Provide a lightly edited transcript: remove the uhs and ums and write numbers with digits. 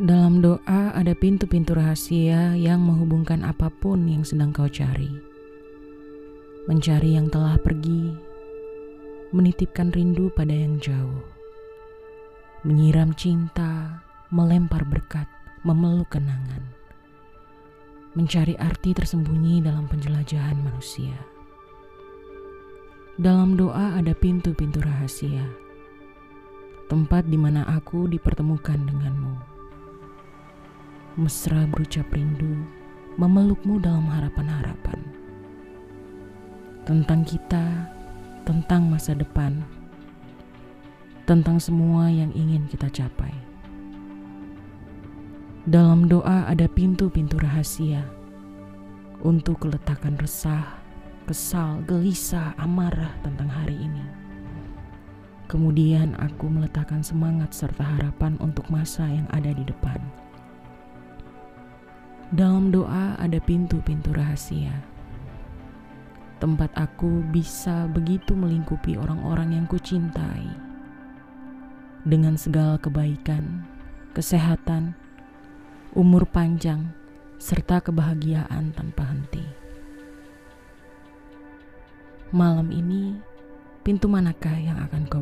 Dalam doa ada pintu-pintu rahasia yang menghubungkan apapun yang sedang kau cari. Mencari yang telah pergi, menitipkan rindu pada yang jauh. Menyiram cinta, melempar berkat, memeluk kenangan. Mencari arti tersembunyi dalam penjelajahan manusia. Dalam doa ada pintu-pintu rahasia, tempat di mana aku dipertemukan denganmu. Mesra berucap rindu, memelukmu dalam harapan-harapan. Tentang kita, tentang masa depan, tentang semua yang ingin kita capai. Dalam doa ada pintu-pintu rahasia untuk keletakan resah, kesal, gelisah, amarah tentang hari ini. Kemudian aku meletakkan semangat serta harapan untuk masa yang ada di depan. Dalam doa ada pintu-pintu rahasia, tempat aku bisa begitu melingkupi orang-orang yang kucintai dengan segala kebaikan, kesehatan, umur panjang, serta kebahagiaan tanpa henti. Malam ini, pintu manakah yang akan kau